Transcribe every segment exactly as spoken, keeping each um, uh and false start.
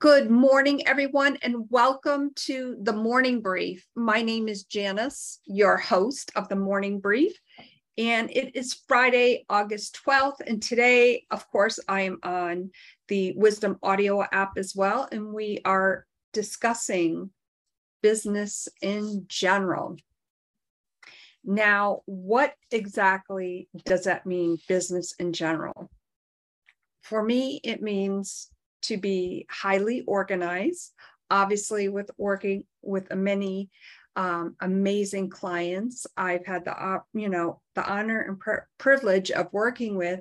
Good morning, everyone, and welcome to the Morning Brief. My name is Janice, your host of the Morning Brief, and it is Friday, August twelfth. And today, of course, I am on the Wisdom Audio app as well, and we are discussing business in general. Now, what exactly does that mean, business in general? For me, it means to be highly organized, obviously with working with many um, amazing clients I've had the, uh, you know, the honor and pr- privilege of working with,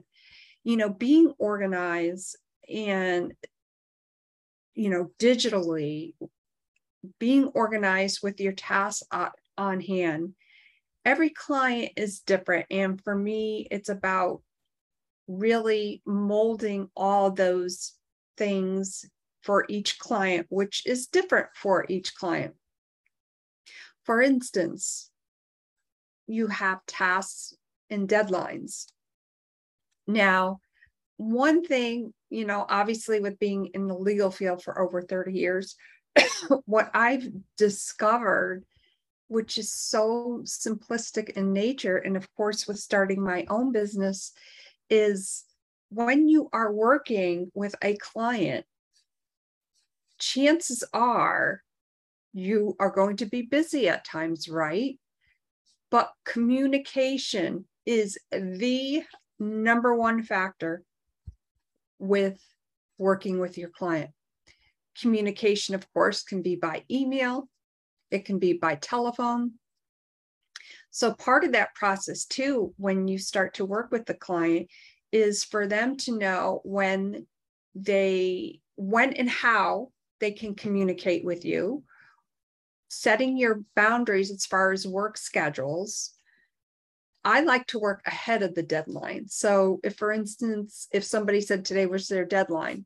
you know, being organized and, you know, digitally, being organized with your tasks on, on hand. Every client is different. And for me, it's about really molding all those things for each client, which is different for each client. For instance, you have tasks and deadlines. Now, one thing, you know, obviously with being in the legal field for over thirty years, what I've discovered, which is so simplistic in nature, and of course, with starting my own business, is when you are working with a client, chances are you are going to be busy at times, right? But communication is the number one factor with working with your client. Communication, of course, can be by email. It can be by telephone. So part of that process, too, when you start to work with the client, is for them to know when they, when and how they can communicate with you, setting your boundaries as far as work schedules. I like to work ahead of the deadline. So if, for instance, if somebody said today was their deadline,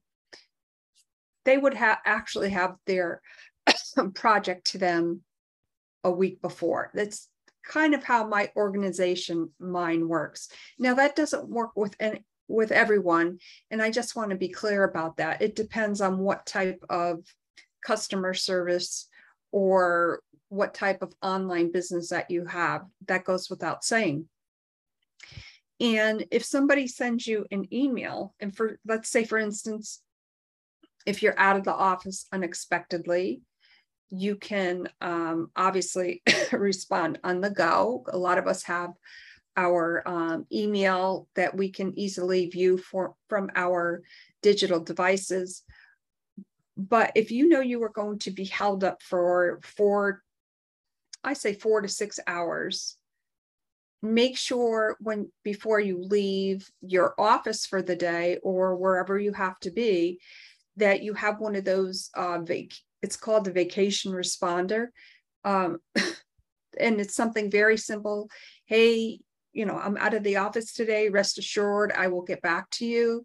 they would have actually have their project to them a week before. That's kind of how my organization mind works. Now, that doesn't work with any, with everyone, and I just want to be clear about that. It depends on what type of customer service or what type of online business that you have. That goes without saying. And if somebody sends you an email, and for let's say, for instance, if you're out of the office unexpectedly, you can um, obviously respond on the go. A lot of us have our um, email that we can easily view for, from our digital devices. But if you know you are going to be held up for four, I say four to six hours, make sure when before you leave your office for the day or wherever you have to be, that you have one of those uh, vac- It's called the vacation responder. Um, and it's something very simple. Hey, you know, I'm out of the office today. Rest assured, I will get back to you.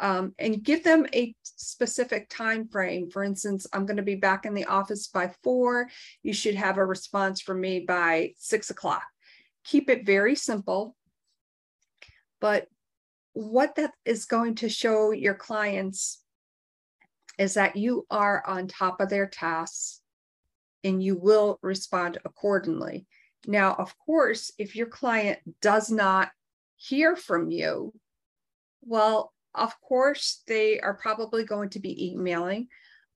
Um, and give them a specific time frame. For instance, I'm going to be back in the office by four. You should have a response from me by six o'clock. Keep it very simple. But what that is going to show your clients is that you are on top of their tasks and you will respond accordingly. Now, of course, if your client does not hear from you, well, of course, they are probably going to be emailing.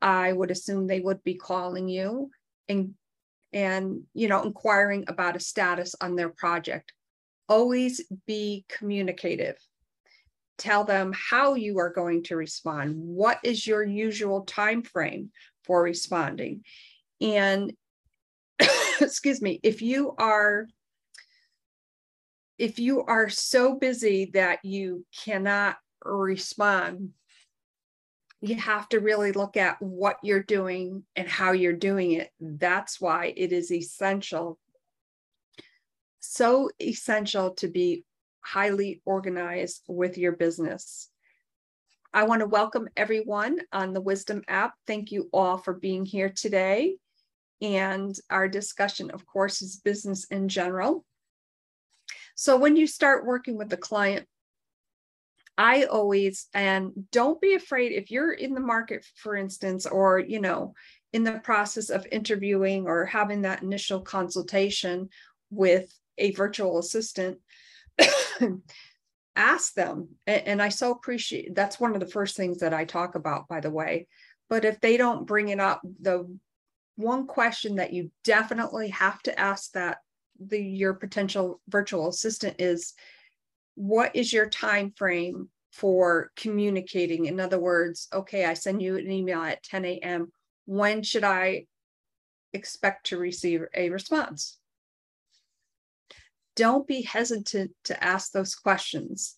I would assume they would be calling you and, and you know, inquiring about a status on their project. Always be communicative. Tell them how you are going to respond. What is your usual time frame for responding? And excuse me, if you are if you are so busy that you cannot respond, you have to really look at what you're doing and how you're doing it. That's why it is essential, so essential to be highly organized with your business. I want to welcome everyone on the Wisdom app. Thank you all for being here today. And our discussion, of course, is business in general. So when you start working with the client, I always, and don't be afraid if you're in the market, for instance, or, you know, in the process of interviewing or having that initial consultation with a virtual assistant, ask them. And I so appreciate, that's one of the first things that I talk about, by the way. But if they don't bring it up, the one question that you definitely have to ask that the your potential virtual assistant is, what is your time frame for communicating? In other words, okay, I send you an email at ten a.m. When should I expect to receive a response? Don't be hesitant to ask those questions.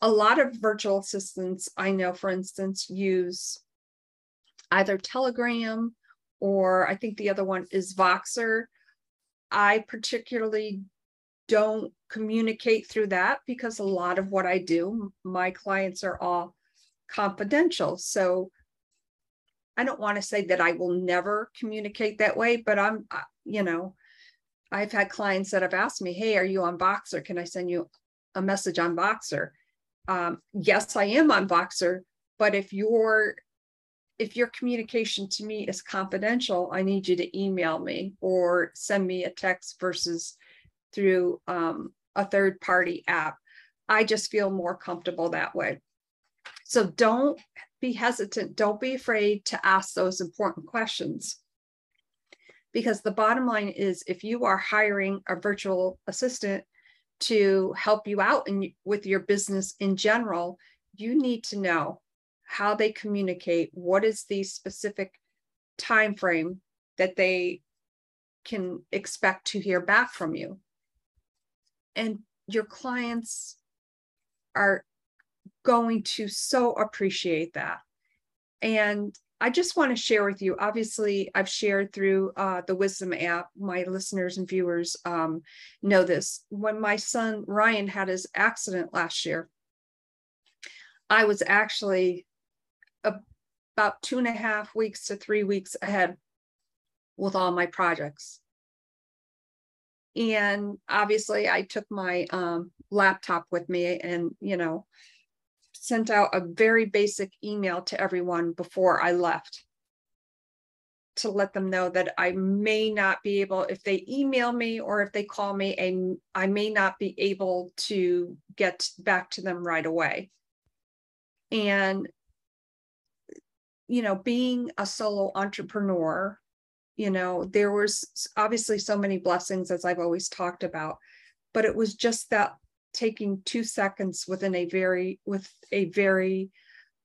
A lot of virtual assistants I know, for instance, use either Telegram or I think the other one is Voxer. I particularly don't communicate through that because a lot of what I do, my clients are all confidential. So I don't want to say that I will never communicate that way, but I'm, you know, I've had clients that have asked me, hey, are you on Voxer? Can I send you a message on Voxer? Um, yes, I am on Voxer, but if your if your communication to me is confidential, I need you to email me or send me a text versus through um, a third-party app. I just feel more comfortable that way. So don't be hesitant. Don't be afraid to ask those important questions. Because the bottom line is, if you are hiring a virtual assistant to help you out in, with your business in general, you need to know how they communicate, what is the specific time frame that they can expect to hear back from you. And your clients are going to so appreciate that. And I just want to share with you, obviously, I've shared through uh, the Wisdom app. My listeners and viewers um, know this. When my son Ryan had his accident last year, I was actually a, about two and a half weeks to three weeks ahead with all my projects. And obviously, I took my um, laptop with me and, you know, sent out a very basic email to everyone before I left to let them know that I may not be able, if they email me or if they call me, and I may not be able to get back to them right away. And, you know, being a solo entrepreneur, you know, there was obviously so many blessings, as I've always talked about, but it was just that taking two seconds within a very, with a very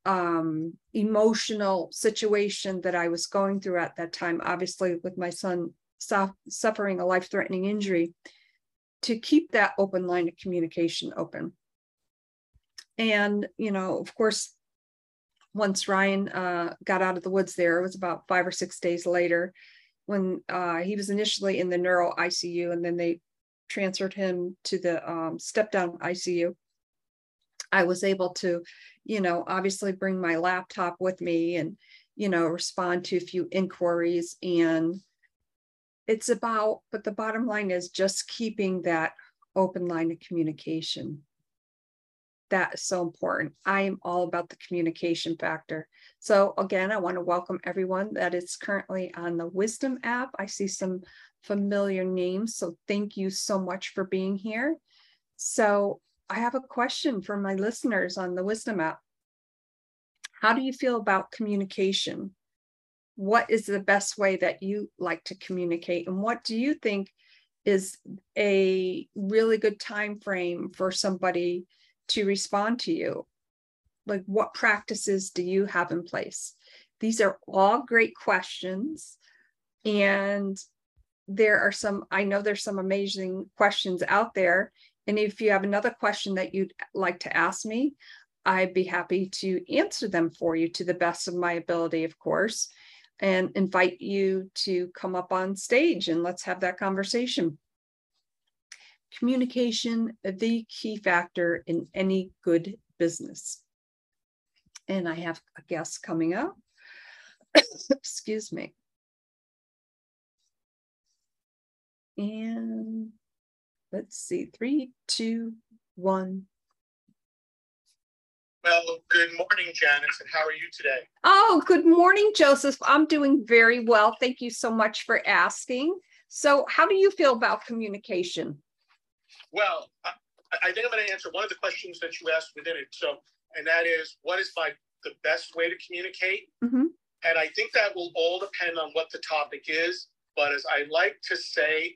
um, emotional situation that I was going through at that time, obviously with my son su- suffering a life-threatening injury, to keep that open line of communication open. And, you know, of course, once Ryan uh, got out of the woods there, it was about five or six days later when uh, he was initially in the neuro I C U, and then they transferred him to the um, step-down I C U. I was able to, you know, obviously bring my laptop with me and, you know, respond to a few inquiries. And it's about, but the bottom line is just keeping that open line of communication. That is so important. I am all about the communication factor. So again, I want to welcome everyone that is currently on the Wisdom app. I see some familiar names, so thank you so much for being here. So I have a question for my listeners on the Wisdom app. How do you feel about communication? What is the best way that you like to communicate? And what do you think is a really good time frame for somebody to respond to you? Like, what practices do you have in place? These are all great questions. And there are some, I know there's some amazing questions out there. And if you have another question that you'd like to ask me, I'd be happy to answer them for you to the best of my ability, of course, and invite you to come up on stage and let's have that conversation. Communication, the key factor in any good business. And I have a guest coming up. Excuse me. And let's see, three, two, one. Well, good morning, Janice, and how are you today? Oh, good morning, Joseph. I'm doing very well. Thank you so much for asking. So how do you feel about communication? Well, I, I think I'm going to answer one of the questions that you asked within it. So, and that is, what is my the best way to communicate? Mm-hmm. And I think that will all depend on what the topic is. But as I like to say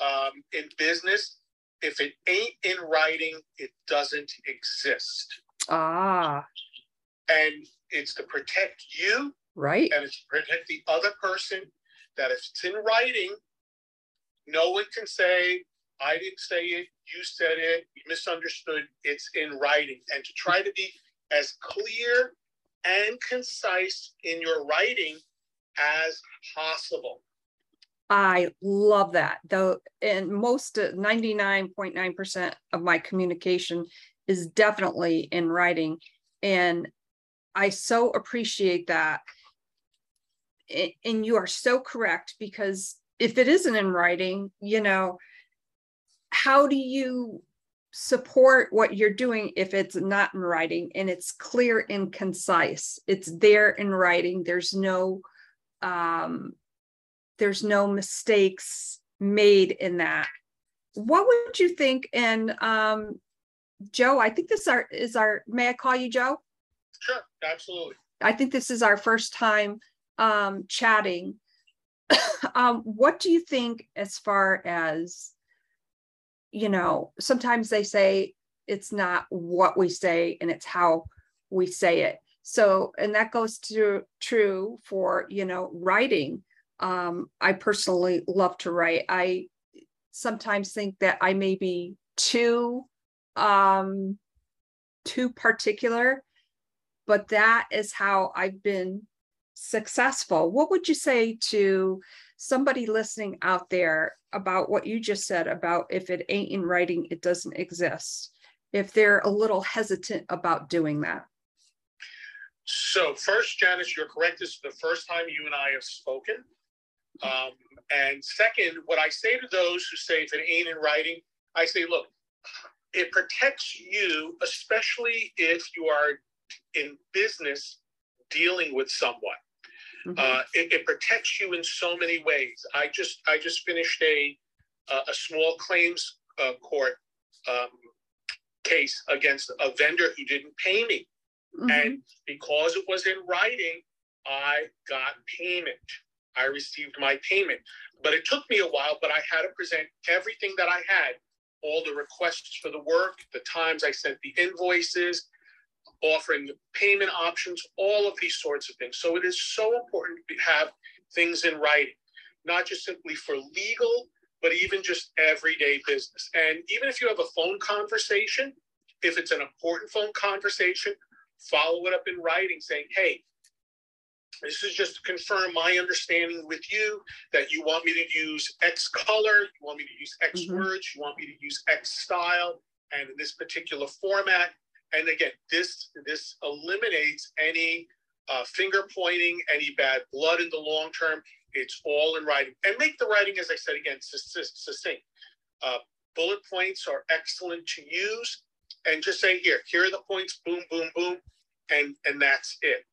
um, in business, if it ain't in writing, it doesn't exist. Ah. And it's to protect you. Right. And it's to protect the other person, that if it's in writing, no one can say, I didn't say it, you said it, you misunderstood. It's in writing. And to try to be as clear and concise in your writing as possible. I love that. Though, and most ninety-nine point nine percent of my communication is definitely in writing. And I so appreciate that. And you are so correct, because if it isn't in writing, you know, how do you support what you're doing if it's not in writing and it's clear and concise? It's there in writing. There's no, um, there's no mistakes made in that. What would you think? And um, Joe, I think this is our, is our, may I call you Joe? Sure, absolutely. I think this is our first time um, chatting. um, what do you think as far as, you know, sometimes they say it's not what we say and it's how we say it. So, and that goes to true for, you know, writing. Um, I personally love to write. I sometimes think that I may be too, um, too particular, but that is how I've been successful. What would you say to somebody listening out there about what you just said about if it ain't in writing, it doesn't exist, if they're a little hesitant about doing that? So first, Janice, you're correct. This is the first time you and I have spoken. Um, and second, what I say to those who say if it ain't in writing, I say, look, it protects you, especially if you are in business dealing with someone. Mm-hmm. Uh, it, it protects you in so many ways. I just I just finished a uh, a small claims uh, court um, case against a vendor who didn't pay me. Mm-hmm. And because it was in writing, I got payment. I received my payment. But it took me a while, but I had to present everything that I had, all the requests for the work, the times I sent the invoices, offering the payment options, all of these sorts of things. So it is so important to have things in writing, not just simply for legal, but even just everyday business. And even if you have a phone conversation, if it's an important phone conversation, follow it up in writing saying, hey, this is just to confirm my understanding with you that you want me to use X color, you want me to use X mm-hmm. words, you want me to use X style, and in this particular format. And again, this this eliminates any uh, finger pointing, any bad blood in the long term. It's all in writing. And make the writing, as I said again, succinct. Uh, bullet points are excellent to use. And just say, here, here are the points, boom, boom, boom, and and that's it.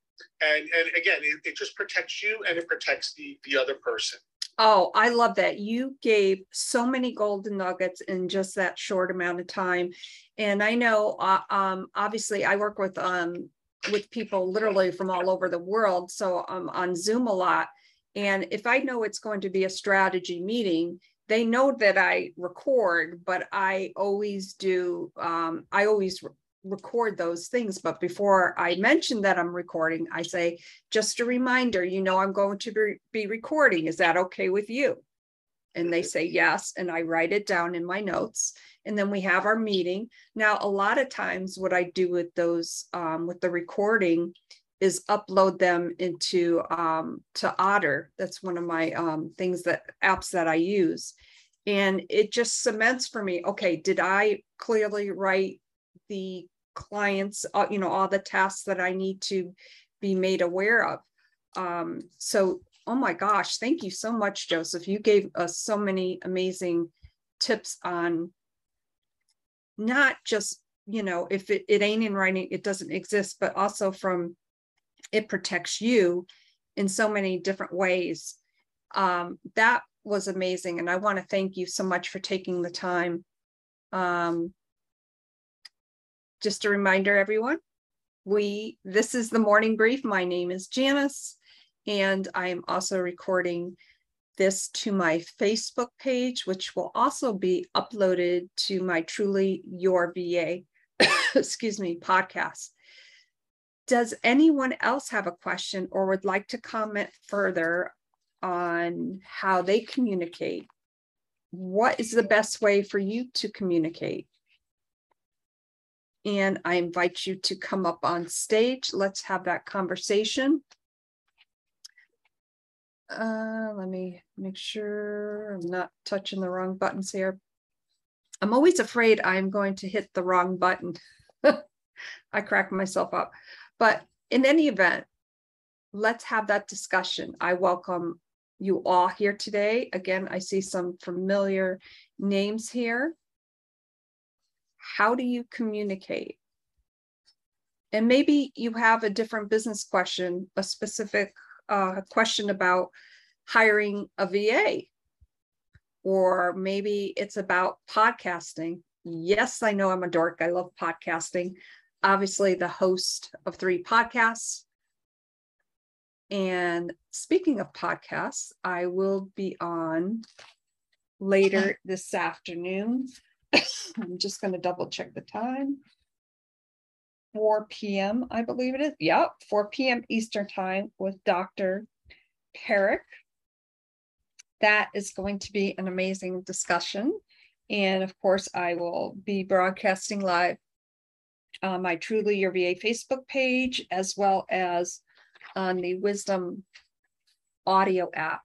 And and again, it, it just protects you and it protects the, the other person. Oh, I love that. You gave so many golden nuggets in just that short amount of time. And I know, uh, um, obviously, I work with um, with people literally from all over the world. So I'm on Zoom a lot. And if I know it's going to be a strategy meeting, they know that I record, but I always do, um, I always re- record those things. But before I mention that I'm recording, I say, just a reminder, you know, I'm going to be, be recording. Is that okay with you? And they say yes. And I write it down in my notes. And then we have our meeting. Now, a lot of times what I do with those, um, with the recording is upload them into um, to Otter. That's one of my um, things that apps that I use. And it just cements for me, okay, did I clearly write the clients, uh, you know, all the tasks that I need to be made aware of? Um, so, oh my gosh, thank you so much, Joseph. You gave us so many amazing tips on not just you know, if it, it ain't in writing, it doesn't exist, but also from it protects you in so many different ways. Um, that was amazing. And I want to thank you so much for taking the time. Um, just a reminder, everyone, we, this is the Morning Brief. My name is Janice, and I am also recording this to my Facebook page, which will also be uploaded to my Truly Your V A, excuse me, podcast. Does anyone else have a question or would like to comment further on how they communicate? What is the best way for you to communicate? And I invite you to come up on stage. Let's have that conversation. Uh, let me make sure I'm not touching the wrong buttons here. I'm always afraid I'm going to hit the wrong button. I crack myself up. But in any event, let's have that discussion. I welcome you all here today. Again, I see some familiar names here. How do you communicate? And maybe you have a different business question, a specific uh, question about hiring a V A, or maybe it's about podcasting. Yes, I know I'm a dork. I love podcasting. Obviously, the host of three podcasts. And speaking of podcasts, I will be on later this afternoon. I'm just going to double check the time. four p m, I believe it is. Yep, four p m Eastern time with Doctor Parrick. That is going to be an amazing discussion. And of course, I will be broadcasting live on my Truly Your V A Facebook page, as well as on the Wisdom Audio app.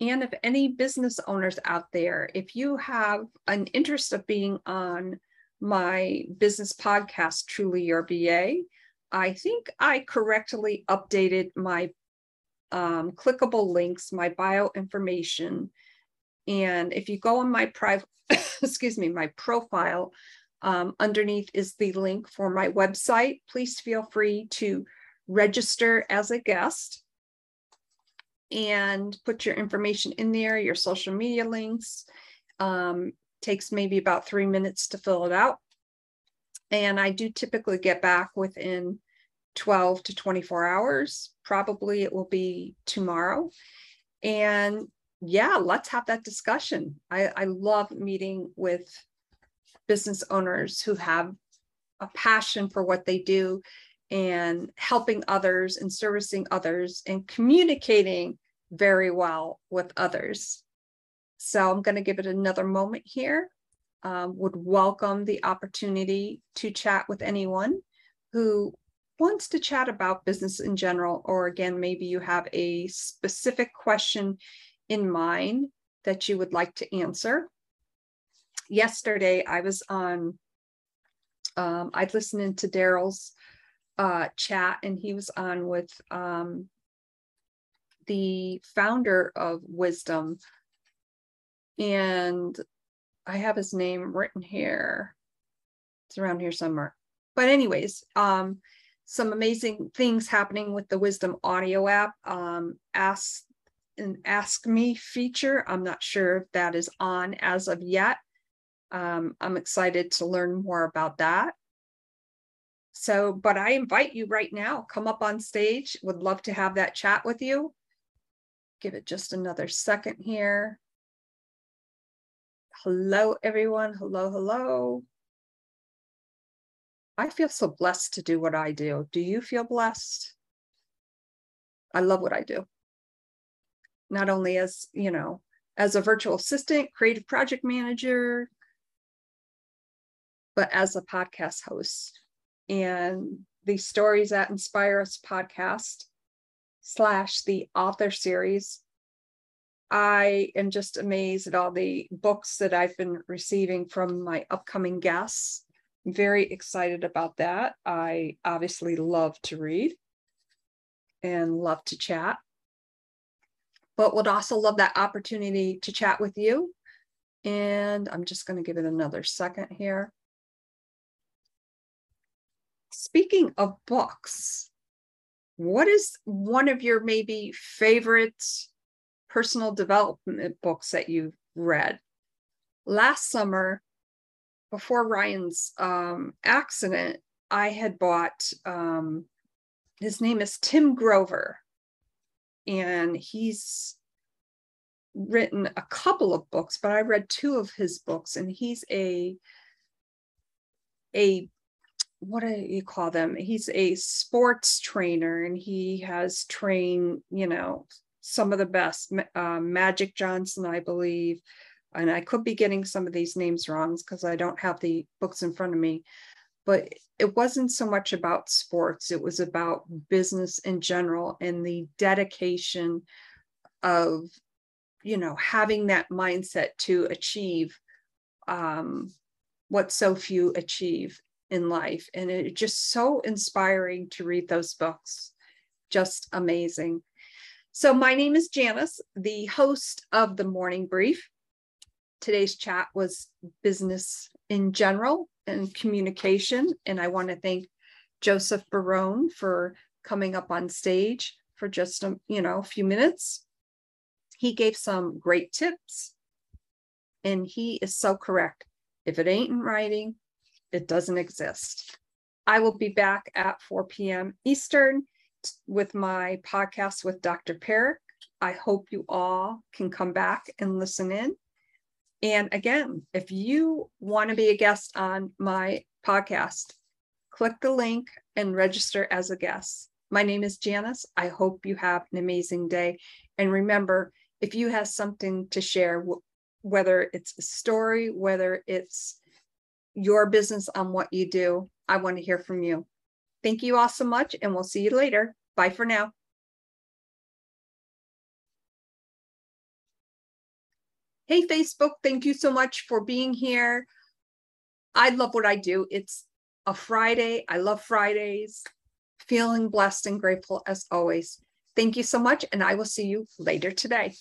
And if any business owners out there, if you have an interest of being on my business podcast, Truly Your V A, I think I correctly updated my um, clickable links, my bio information. And if you go on my private, excuse me, my profile, um, underneath is the link for my website. Please feel free to register as a guest and put your information in there, your social media links. Um, takes maybe about three minutes to fill it out. And I do typically get back within twelve to twenty-four hours. Probably it will be tomorrow. And yeah, let's have that discussion. I, I love meeting with business owners who have a passion for what they do, and helping others and servicing others and communicating very well with others. So I'm going to give it another moment here. Um, would welcome the opportunity to chat with anyone who wants to chat about business in general, or again, maybe you have a specific question in mind that you would like to answer. Yesterday, I was on, um, I'd listened in to Daryl's Uh, chat, and he was on with um, the founder of Wisdom, and I have his name written here. It's around here somewhere. But anyways, um, some amazing things happening with the Wisdom Audio app. Um, ask an Ask Me feature. I'm not sure if that is on as of yet. Um, I'm excited to learn more about that. So, but I invite you right now, come up on stage. Would love to have that chat with you. Give it just another second here. Hello, everyone. Hello, hello. I feel so blessed to do what I do. Do you feel blessed? I love what I do. Not only as, you know, as a virtual assistant, creative project manager, but as a podcast host. And the Stories That Inspire Us podcast slash the author series. I am just amazed at all the books that I've been receiving from my upcoming guests. I'm very excited about that. I obviously love to read and love to chat, but would also love that opportunity to chat with you. And I'm just going to give it another second here. Speaking of books, what is one of your maybe favorite personal development books that you've read? Last summer, before Ryan's um, accident, I had bought, um, his name is Tim Grover, and he's written a couple of books, but I read two of his books, and he's a, a, what do you call them? He's a sports trainer, and he has trained, you know, some of the best, uh, Magic Johnson, I believe. And I could be getting some of these names wrong because I don't have the books in front of me, but it wasn't so much about sports. It was about business in general and the dedication of, you know, having that mindset to achieve um, what so few achieve in life. And it's just so inspiring to read those books. Just amazing. So my name is Janice, the host of The Morning Brief. Today's chat was business in general and communication. And I want to thank Joseph Barone for coming up on stage for just a, you know, a few minutes. He gave some great tips, and he is so correct. If it ain't in writing, it doesn't exist. I will be back at four p m Eastern with my podcast with Doctor Parrick. I hope you all can come back and listen in. And again, if you want to be a guest on my podcast, click the link and register as a guest. My name is Janice. I hope you have an amazing day. And remember, if you have something to share, whether it's a story, whether it's your business on what you do, I want to hear from you. Thank you all so much, and we'll see you later. Bye for now. Hey, Facebook, thank you so much for being here. I love what I do. It's a Friday. I love Fridays. Feeling blessed and grateful as always. Thank you so much, and I will see you later today.